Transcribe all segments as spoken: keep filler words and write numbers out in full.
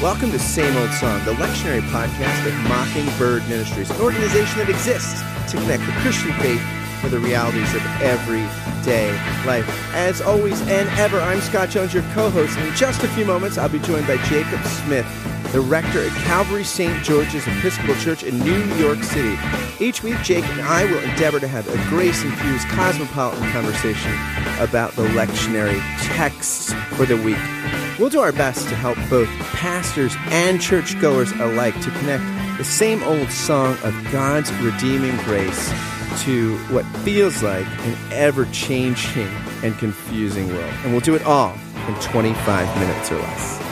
Welcome to Same Old Song, the lectionary podcast of Mockingbird Ministries, an organization that exists to connect the Christian faith with the realities of everyday life. As always and ever, I'm Scott Jones, your co-host, and in just a few moments I'll be joined by Jacob Smith, the rector at Calvary Saint George's Episcopal Church in New York City. Each week, Jake and I will endeavor to have a grace-infused cosmopolitan conversation about the lectionary texts for the week. We'll do our best to help both pastors and churchgoers alike to connect the same old song of God's redeeming grace to what feels like an ever-changing and confusing world. And we'll do it all in twenty-five minutes or less.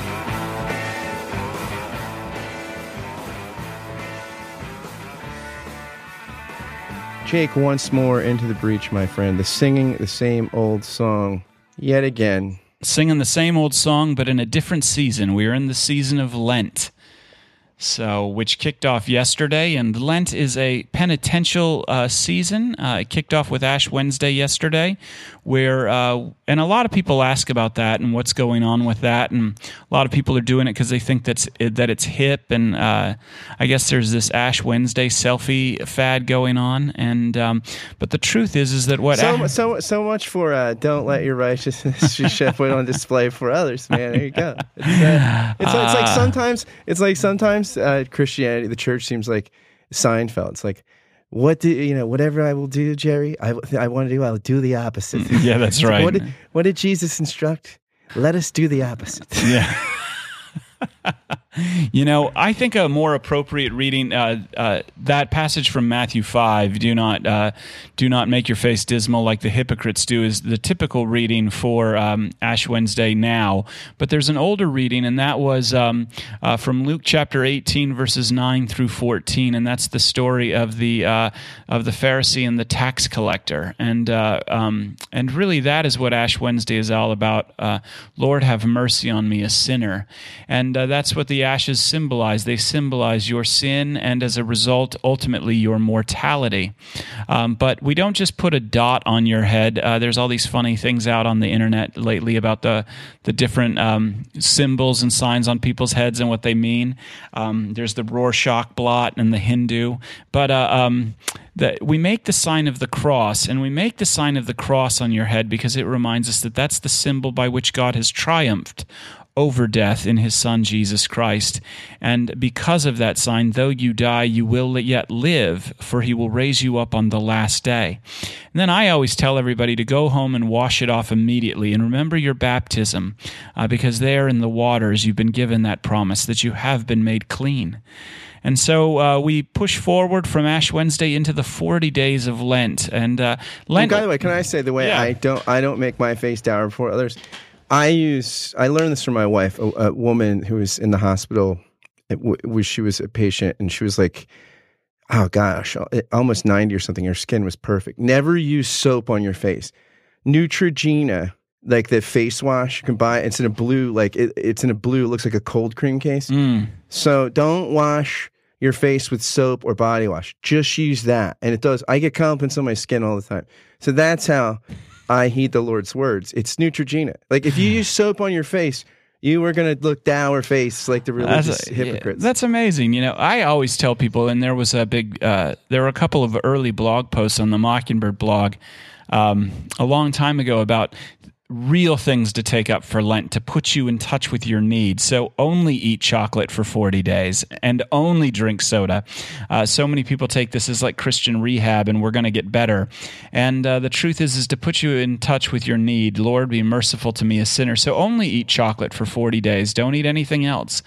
Jake, once more into the breach, my friend. The singing the same old song yet again. Singing the same old song, but in a different season. We are in the season of Lent, so which kicked off yesterday. And Lent is a penitential uh, season. Uh, it kicked off with Ash Wednesday yesterday, where uh, and a lot of people ask about that and what's going on with that. And a lot of people are doing it because they think that's that it's hip. And uh, I guess there's this Ash Wednesday selfie fad going on. And um, but the truth is, is that what so Ash- so so much for uh, don't let your righteousness be put on display for others, man. There you go. It's, uh, it's, uh, it's like sometimes it's like sometimes. Uh, Christianity, the church seems like Seinfeld. It's like, what do you know? Whatever I will do, Jerry, I, I want to do. I'll do the opposite. Yeah, that's right. Like, what, did, what did Jesus instruct? Let us do the opposite. Yeah. You know, I think a more appropriate reading uh, uh, that passage from Matthew five. Do not uh, do not make your face dismal like the hypocrites do. Is the typical reading for um, Ash Wednesday now. But there's an older reading, and that was um, uh, from Luke chapter eighteen, verses nine through fourteen, and that's the story of the uh, of the Pharisee and the tax collector. And uh, um, and really, that is what Ash Wednesday is all about. Uh, Lord, have mercy on me, a sinner. And uh, that's what the ashes symbolize. They symbolize your sin and, as a result, ultimately your mortality. Um, but we don't just put a dot on your head. Uh, there's all these funny things out on the internet lately about the the different um, symbols and signs on people's heads and what they mean. Um, there's the Rorschach blot and the Hindu. But uh, um, that we make the sign of the cross, and we make the sign of the cross on your head because it reminds us that that's the symbol by which God has triumphed over death in his Son, Jesus Christ. And because of that sign, though you die, you will yet live, for he will raise you up on the last day. And then I always tell everybody to go home and wash it off immediately, and remember your baptism, uh, because there in the waters you've been given that promise that you have been made clean. And so uh, we push forward from Ash Wednesday into the forty days of Lent. And uh, Lent. And by the way, can I say the way yeah. I don't I don't make my face dour before others? I use. I learned this from my wife, a, a woman who was in the hospital. It w- it was, she was a patient, and she was like, "Oh gosh, almost ninety or something. Her skin was perfect. Never use soap on your face. Neutrogena, like the face wash you can buy. It's in a blue, like it, it's in a blue. It looks like a cold cream case. Mm. So don't wash your face with soap or body wash. Just use that, and it does. I get compliments on my skin all the time. So that's how." I heed the Lord's words. It's Neutrogena. Like, if you use soap on your face, you are going to look dour face like the religious that's a, hypocrites. Yeah, that's amazing. You know, I always tell people, and there was a big, uh, there were a couple of early blog posts on the Mockingbird blog um, a long time ago about real things to take up for Lent to put you in touch with your needs. So only eat chocolate for forty days and only drink soda. Uh, so many people take this as like Christian rehab and we're going to get better. And uh, the truth is, is to put you in touch with your need. Lord, be merciful to me, a sinner. So only eat chocolate for forty days. Don't eat anything else.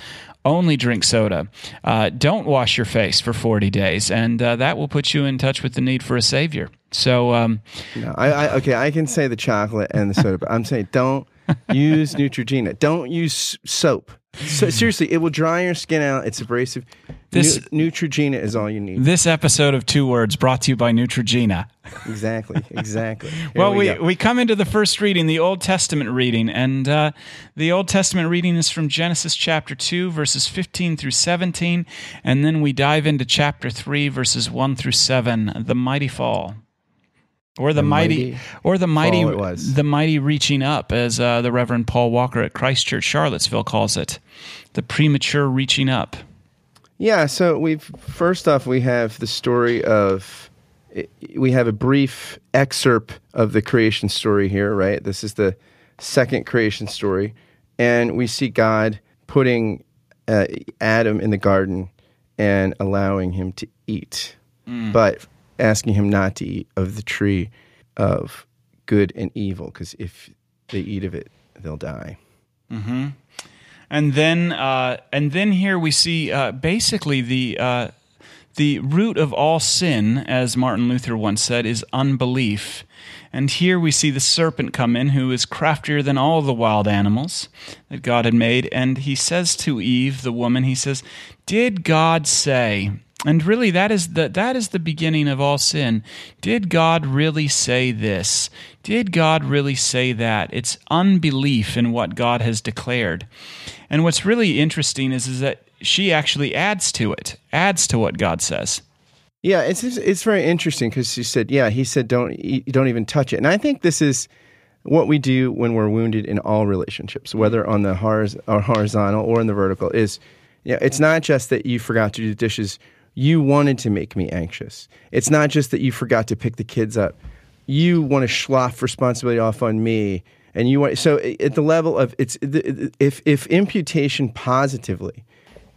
Only drink soda. Uh, don't wash your face for forty days, and uh, that will put you in touch with the need for a savior. So, um, no, I, I, okay, I can say the chocolate and the soda, but I'm saying don't use Neutrogena. Don't use soap. So, seriously, it will dry your skin out. It's abrasive. This New, Neutrogena is all you need. This episode of Two Words brought to you by Neutrogena. Exactly, exactly. Well, we we, we come into the first reading, the Old Testament reading, and uh, the Old Testament reading is from Genesis chapter two, verses fifteen through seventeen, and then we dive into chapter three, verses one through seven, the mighty fall. Or the, the mighty, mighty, or the mighty, the mighty reaching up, as uh, the Reverend Paul Walker at Christ Church, Charlottesville calls it, the premature reaching up. Yeah. So we've first off we have the story of, we have a brief excerpt of the creation story here, right? This is the second creation story, and we see God putting uh, Adam in the garden and allowing him to eat, mm. but asking him not to eat of the tree of good and evil, because if they eat of it, they'll die. Mm-hmm. And then, uh, and then here we see uh, basically the uh, the root of all sin, as Martin Luther once said, is unbelief. And here we see the serpent come in, who is craftier than all the wild animals that God had made. And he says to Eve, the woman, he says, "Did God say?" And really, that is the that is the beginning of all sin. Did God really say this? Did God really say that? It's unbelief in what God has declared. And what's really interesting is, is that she actually adds to it, adds to what God says. Yeah, it's it's very interesting because she said, yeah, he said, don't don't even touch it. And I think this is what we do when we're wounded in all relationships, whether on the horizontal or in the vertical, is yeah, it's not just that you forgot to do the dishes. You wanted to make me anxious. It's not just that you forgot to pick the kids up. You want to schlop responsibility off on me, and you want so at the level of it's if if imputation positively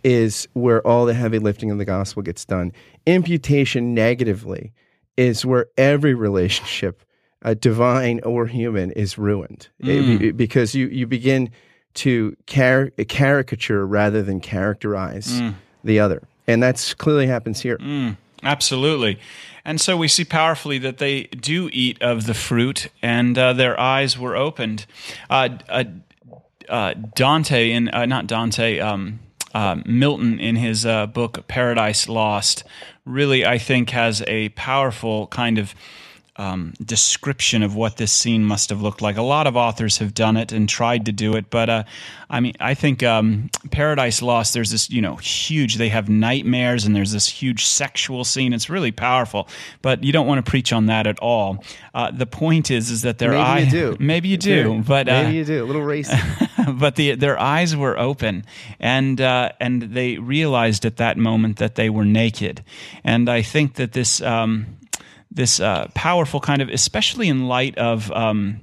is where all the heavy lifting of the gospel gets done. Imputation negatively is where every relationship, uh, divine or human, is ruined mm. it, because you you begin to car- caricature rather than characterize mm. the other. And that's clearly happens here. Mm, absolutely. And so we see powerfully that they do eat of the fruit, and uh, their eyes were opened. Uh, uh, uh, Dante, in, uh, not Dante, um, uh, Milton in his uh, book Paradise Lost, really, I think, has a powerful kind of Um, description of what this scene must have looked like. A lot of authors have done it and tried to do it, but uh, I mean, I think um, Paradise Lost, there's this, you know, huge, they have nightmares and there's this huge sexual scene. It's really powerful, but you don't want to preach on that at all. Uh, the point is, is that their eyes... Maybe eye, you do. Maybe you do, yeah. but... Maybe uh, you do, a little racy. But the, their eyes were open, and uh, and they realized at that moment that they were naked. And I think that this... Um, This uh, powerful kind of, especially in light of um,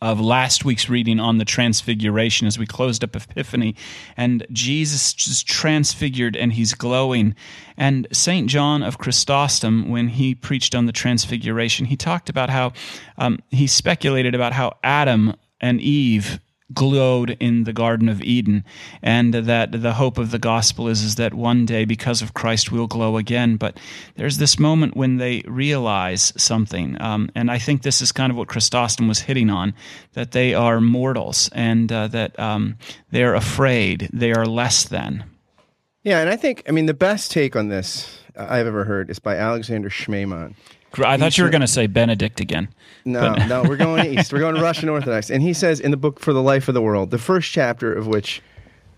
of last week's reading on the Transfiguration, as we closed up Epiphany, and Jesus is transfigured and he's glowing. And Saint John of Chrysostom, when he preached on the Transfiguration, he talked about how um, he speculated about how Adam and Eve glowed in the Garden of Eden, and that the hope of the gospel is, is that one day, because of Christ, we'll glow again. But there's this moment when they realize something, um, and I think this is kind of what Chrysostom was hitting on, that they are mortals, and uh, that um, they're afraid, they are less than. Yeah, and I think, I mean, the best take on this I've ever heard is by Alexander Schmemann. I thought Eastern. You were going to say Benedict again. No, no, we're going east. We're going to Russian Orthodox. And he says in the book For the Life of the World, the first chapter of which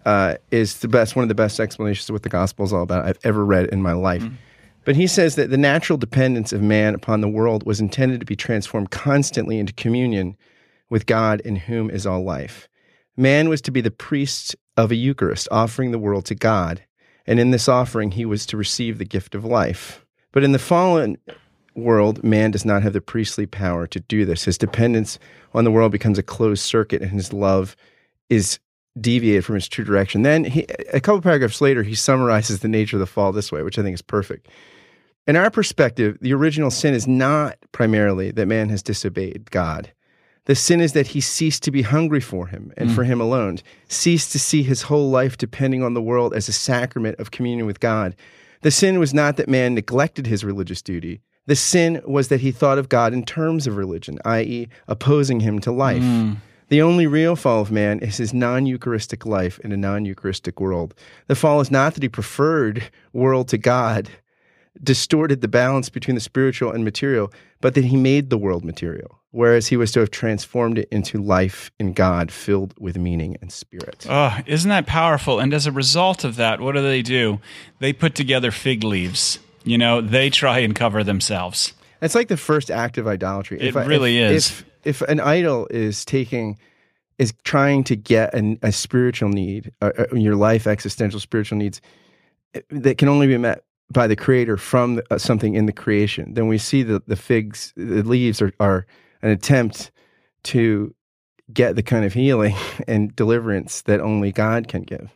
uh, is the best, one of the best explanations of what the gospel is all about I've ever read in my life. Mm. But he says that the natural dependence of man upon the world was intended to be transformed constantly into communion with God, in whom is all life. Man was to be the priest of a Eucharist, offering the world to God. And in this offering, he was to receive the gift of life. But in the fallen world, man does not have the priestly power to do this. His dependence on the world becomes a closed circuit, and his love is deviated from his true direction. Then, he, a couple paragraphs later, he summarizes the nature of the fall this way, which I think is perfect. In our perspective, the original sin is not primarily that man has disobeyed God. The sin is that he ceased to be hungry for him and mm. for him alone, ceased to see his whole life depending on the world as a sacrament of communion with God. The sin was not that man neglected his religious duty. The sin was that he thought of God in terms of religion, that is opposing him to life. Mm. The only real fall of man is his non-Eucharistic life in a non-Eucharistic world. The fall is not that he preferred world to God, distorted the balance between the spiritual and material, but that he made the world material, whereas he was to have transformed it into life in God, filled with meaning and spirit. Oh, isn't that powerful? And as a result of that, what do they do? They put together fig leaves. You know, they try and cover themselves. It's like the first act of idolatry. It if I, really if, is. If, if an idol is taking, is trying to get an, a spiritual need, a, a, your life, existential spiritual needs that can only be met by the Creator from the, uh, something in the creation, then we see the, the figs, the leaves are, are an attempt to get the kind of healing and deliverance that only God can give.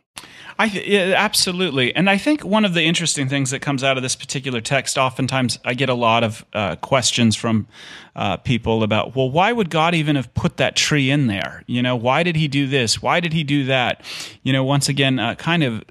I th- yeah, absolutely. And I think one of the interesting things that comes out of this particular text, oftentimes I get a lot of uh, questions from uh, people about, well, why would God even have put that tree in there? You know, why did he do this? Why did he do that? You know, once again, uh, kind of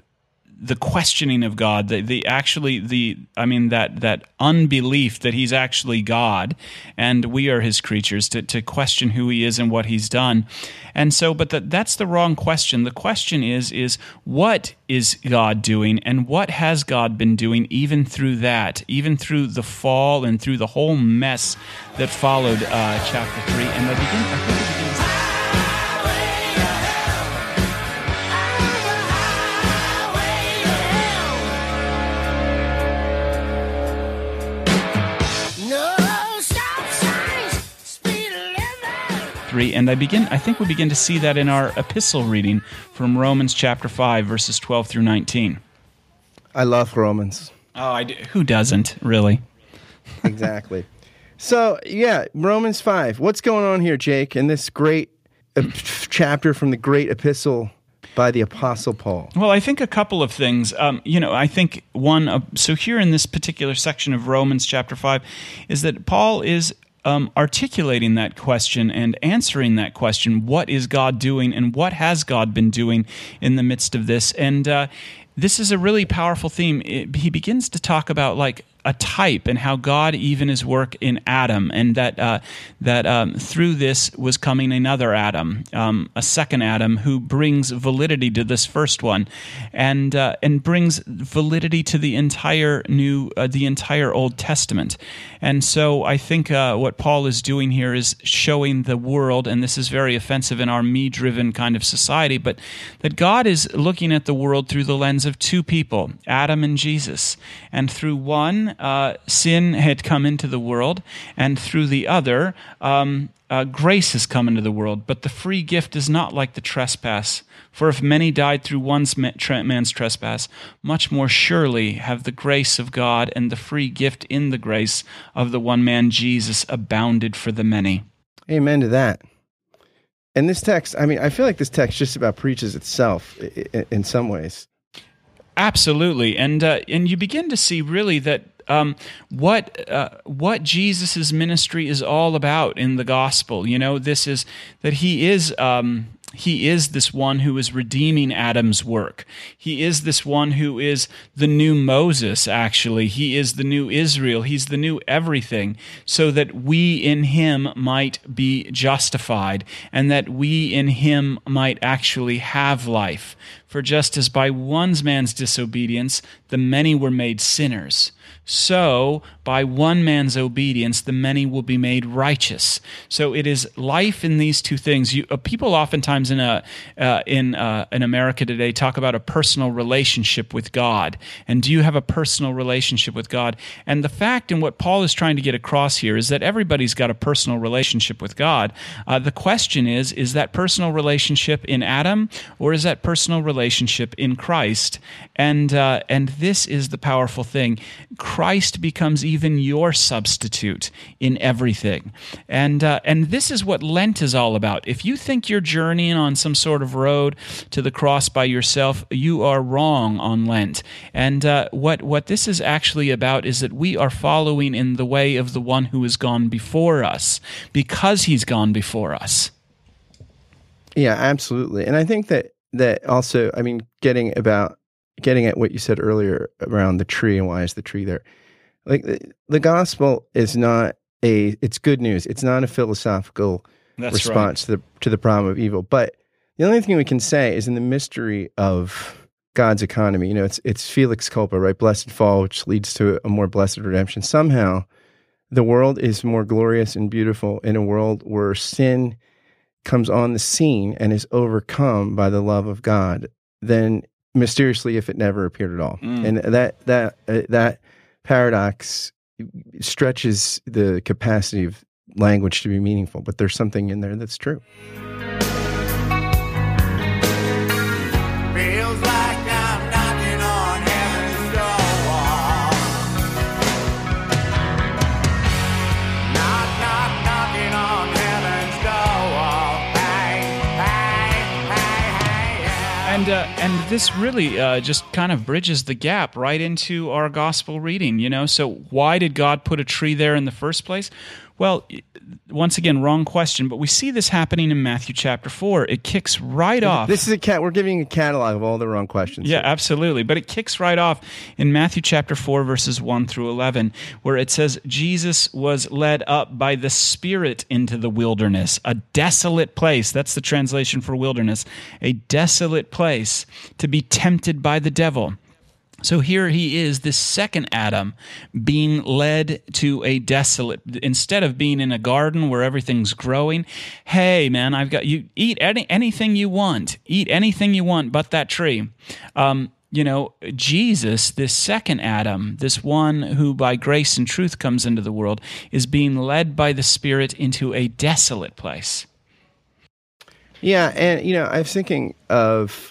the questioning of God, the, the actually the I mean that that unbelief that he's actually God and we are his creatures, to, to question who he is and what he's done. And so but the, that's the wrong question. The question is is what is God doing, and what has God been doing even through that, even through the fall and through the whole mess that followed uh, chapter three and the beginning. And I begin. I think we begin to see that in our epistle reading from Romans chapter five, verses twelve through nineteen. I love Romans. Oh, I do. Who doesn't, really? Exactly. So, yeah, Romans five. What's going on here, Jake, in this great ep- chapter from the great epistle by the Apostle Paul? Well, I think a couple of things. Um, you know, I think one, uh, so here in this particular section of Romans chapter five is that Paul is Um, articulating that question and answering that question, what is God doing and what has God been doing in the midst of this? And uh, this is a really powerful theme. It, he begins to talk about like a type and how God even is work in Adam, and that uh, that um, through this was coming another Adam, um, a second Adam who brings validity to this first one, and uh, and brings validity to the entire new uh, the entire Old Testament. And so I think uh, what Paul is doing here is showing the world, and this is very offensive in our me-driven kind of society, but that God is looking at the world through the lens of two people, Adam and Jesus. And through one, uh, sin had come into the world, and through the other, um, uh, grace has come into the world. But the free gift is not like the trespass. For if many died through one man's trespass, much more surely have the grace of God and the free gift in the grace of the one man, Jesus, abounded for the many. Amen to that. And this text, I mean, I feel like this text just about preaches itself in some ways. Absolutely. And uh, and you begin to see really that Um, what uh, what Jesus' ministry is all about in the gospel. You know, this is that he is um, he is this one who is redeeming Adam's work. He is this one who is the new Moses, actually. He is the new Israel. He's the new everything, so that we in him might be justified, and that we in him might actually have life. For just as by one man's disobedience, the many were made sinners, so by one man's obedience, the many will be made righteous. So it is life in these two things. You, uh, people oftentimes in a uh, in uh, in America today talk about a personal relationship with God. And do you have a personal relationship with God? And the fact, and what Paul is trying to get across here, is that everybody's got a personal relationship with God. Uh, the question is, is that personal relationship in Adam, or is that personal relationship Relationship in Christ? And uh, and this is the powerful thing. Christ becomes even your substitute in everything. And uh, and this is what Lent is all about. If you think you're journeying on some sort of road to the cross by yourself, you are wrong on Lent. And uh, what, what this is actually about is that we are following in the way of the one who has gone before us, because he's gone before us. Yeah, absolutely. And I think that That also, I mean, getting about getting at what you said earlier around the tree and why is the tree there? Like the, the gospel is not a it's good news. It's not a philosophical That's response right. to the to the problem of evil. But the only thing we can say is in the mystery of God's economy. You know, it's it's Felix culpa, right? Blessed fall, which leads to a more blessed redemption. Somehow, the world is more glorious and beautiful in a world where sin comes on the scene and is overcome by the love of God, then mysteriously if it never appeared at all. Mm. And that that uh, that paradox stretches the capacity of language to be meaningful, but there's something in there that's true. Feels like I'm knocking on heaven's door. Knock, knock, knocking on heaven's door. Hey, hey, hey, hey, hey. And, uh, and this really uh, just kind of bridges the gap right into our gospel reading, you know? So why did God put a tree there in the first place? Well, once again, wrong question, but we see this happening in Matthew chapter four. It kicks right off. This is a cat. We're giving a catalog of all the wrong questions. Yeah, here. Absolutely. But it kicks right off in Matthew chapter four, verses one through eleven, where it says, Jesus was led up by the Spirit into the wilderness, a desolate place. That's the translation for wilderness, a desolate place to be tempted by the devil. So here he is, this second Adam, being led to a desolate, instead of being in a garden where everything's growing. Hey, man, I've got you. Eat any, anything you want. Eat anything you want, but that tree. Um, you know, Jesus, this second Adam, this one who by grace and truth comes into the world, is being led by the Spirit into a desolate place. Yeah, and you know, I was thinking of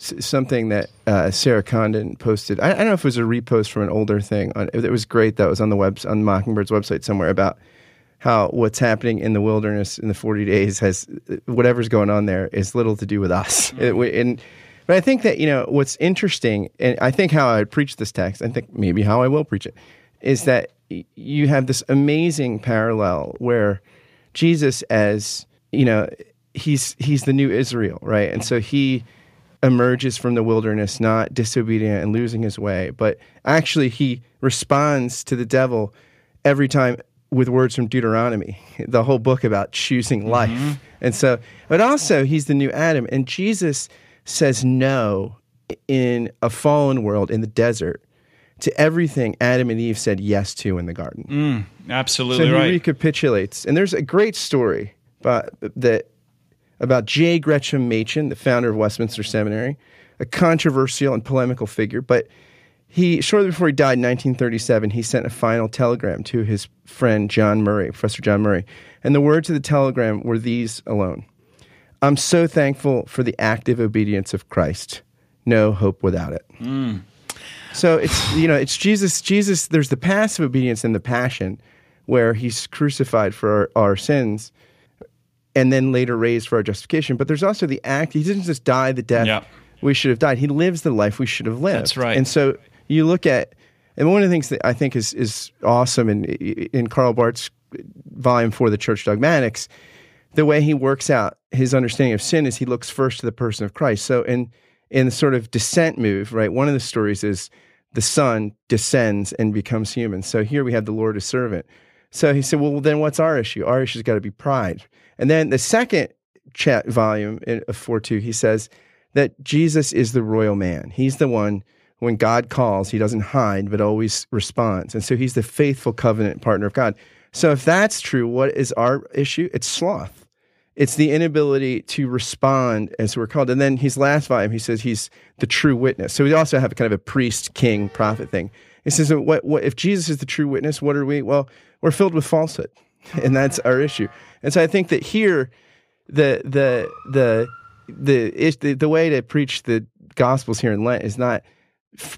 something that uh, Sarah Condon posted. I, I don't know if it was a repost from an older thing. On, it was great. That was on the web, on Mockingbird's website somewhere, about how what's happening in the wilderness in the forty days has, whatever's going on there, is little to do with us. Mm-hmm. It, we, and, but I think that, you know, what's interesting, and I think how I preach this text, I think maybe how I will preach it, is that you have this amazing parallel where Jesus, as, you know, he's he's the new Israel, right? And so he emerges from the wilderness, not disobedient and losing his way, but actually he responds to the devil every time with words from Deuteronomy, the whole book about choosing life. Mm-hmm. And so, but also he's the new Adam, and Jesus says no in a fallen world in the desert to everything Adam and Eve said yes to in the garden. Mm, absolutely right. So he right. recapitulates, and there's a great story about, that about J. Gresham Machen, the founder of Westminster Seminary, a controversial and polemical figure. But he, shortly before he died in nineteen thirty-seven, he sent a final telegram to his friend John Murray, Professor John Murray. And the words of the telegram were these alone: I'm so thankful for the active obedience of Christ. No hope without it. Mm. So it's, you know, it's Jesus, Jesus, there's the passive obedience and the passion where he's crucified for our, our sins, and then later raised for our justification. But there's also the act. He didn't just die the death yep. we should have died. He lives the life we should have lived. That's right. And so you look at, and one of the things that I think is is awesome in, in Karl Barth's volume for the Church Dogmatics, the way he works out his understanding of sin is he looks first to the person of Christ. So in, in the sort of descent move, right, one of the stories is the Son descends and becomes human. So here we have the Lord as servant. So he said, well, then what's our issue? Our issue's got to be pride. And then the second chat volume of four two, he says that Jesus is the royal man. He's the one, when God calls, he doesn't hide, but always responds. And so he's the faithful covenant partner of God. So if that's true, what is our issue? It's sloth. It's the inability to respond as we're called. And then his last volume, he says he's the true witness. So we also have kind of a priest, king, prophet thing. He says, what, what, if Jesus is the true witness, what are we? Well, we're filled with falsehood, and that's our issue. And so I think that here, the the the the the way to preach the Gospels here in Lent is not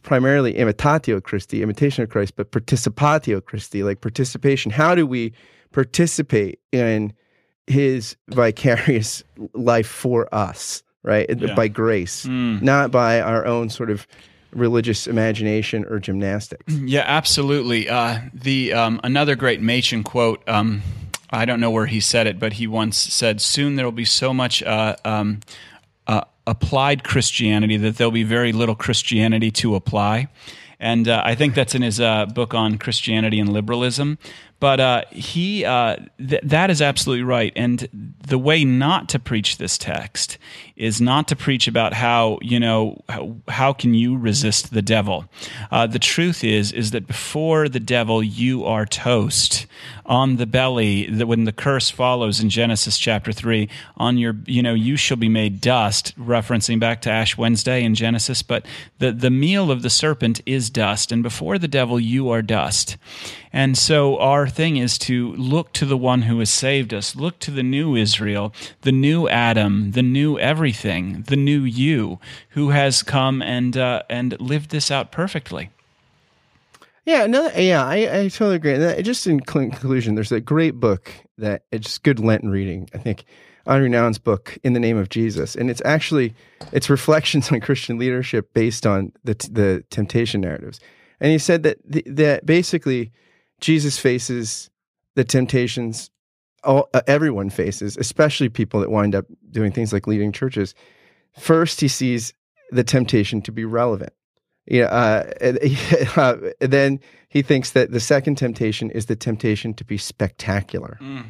primarily imitatio Christi, imitation of Christ, but participatio Christi, like participation. How do we participate in his vicarious life for us, right? Yeah. By grace, mm. not by our own sort of religious imagination or gymnastics. Yeah, absolutely. Uh, the um, another great Machen quote. Um, I don't know where he said it, but he once said, "Soon there will be so much uh, um, uh, applied Christianity that there'll be very little Christianity to apply." And uh, I think that's in his uh, book on Christianity and liberalism. But uh, he uh, th- that is absolutely right. And the way not to preach this text is not to preach about how, you know, how, how can you resist the devil? Uh, the truth is, is that before the devil, you are toast on the belly. That when the curse follows in Genesis chapter three, on your, you know, you shall be made dust, referencing back to Ash Wednesday in Genesis. But the, the meal of the serpent is dust, and before the devil, you are dust. And so our thing is to look to the one who has saved us, look to the new Israel, the new Adam, the new everything, the new you, who has come and uh, and lived this out perfectly. Yeah, another, yeah, I, I totally agree. That, just in conclusion, there's a great book that it's good Lenten reading. I think Henri Nouwen's book, In the Name of Jesus, and it's actually it's reflections on Christian leadership based on the the temptation narratives. And he said that the, that basically Jesus faces the temptations all, uh, everyone faces, especially people that wind up doing things like leading churches. First, he sees the temptation to be relevant. Yeah, uh, and, uh, then he thinks that the second temptation is the temptation to be spectacular. Mm.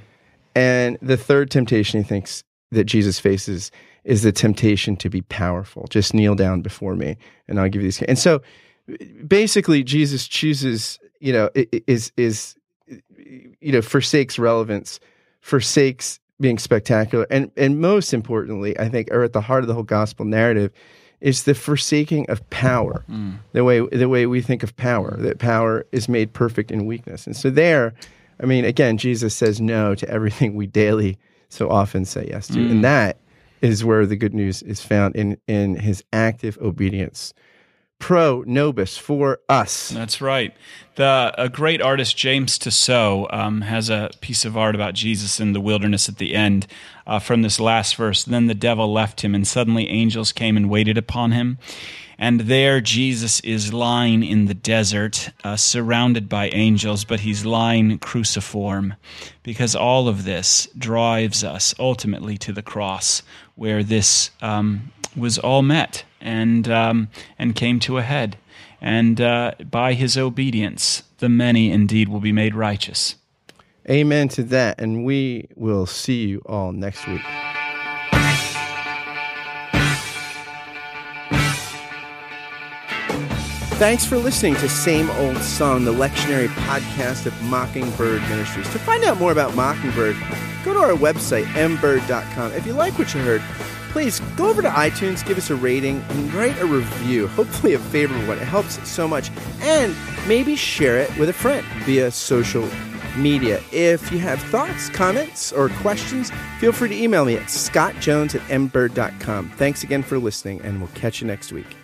And the third temptation he thinks that Jesus faces is the temptation to be powerful. Just kneel down before me, and I'll give you these. And so, basically, Jesus chooses, you know, is is you know, forsakes relevance, forsakes being spectacular, and and most importantly, I think, or at the heart of the whole gospel narrative, is the forsaking of power. Mm. The way the way we think of power, that power is made perfect in weakness, and so there. I mean, again, Jesus says no to everything we daily so often say yes to. Mm. And that is where the good news is found in, in his active obedience. Pro nobis, for us. That's right. The a great artist, James Tissot, um, has a piece of art about Jesus in the wilderness at the end uh, from this last verse. Then the devil left him, and suddenly angels came and waited upon him. And there Jesus is lying in the desert, uh, surrounded by angels, but he's lying cruciform, because all of this drives us ultimately to the cross, where this um, was all met and um, and came to a head. And uh, by his obedience, the many indeed will be made righteous. Amen to that, and we will see you all next week. Thanks for listening to Same Old Song, the lectionary podcast of Mockingbird Ministries. To find out more about Mockingbird, go to our website, m bird dot com. If you like what you heard, please go over to iTunes, give us a rating, and write a review, hopefully a favorable one. It helps so much. And maybe share it with a friend via social media. If you have thoughts, comments, or questions, feel free to email me at scott jones at m bird dot com. Thanks again for listening, and we'll catch you next week.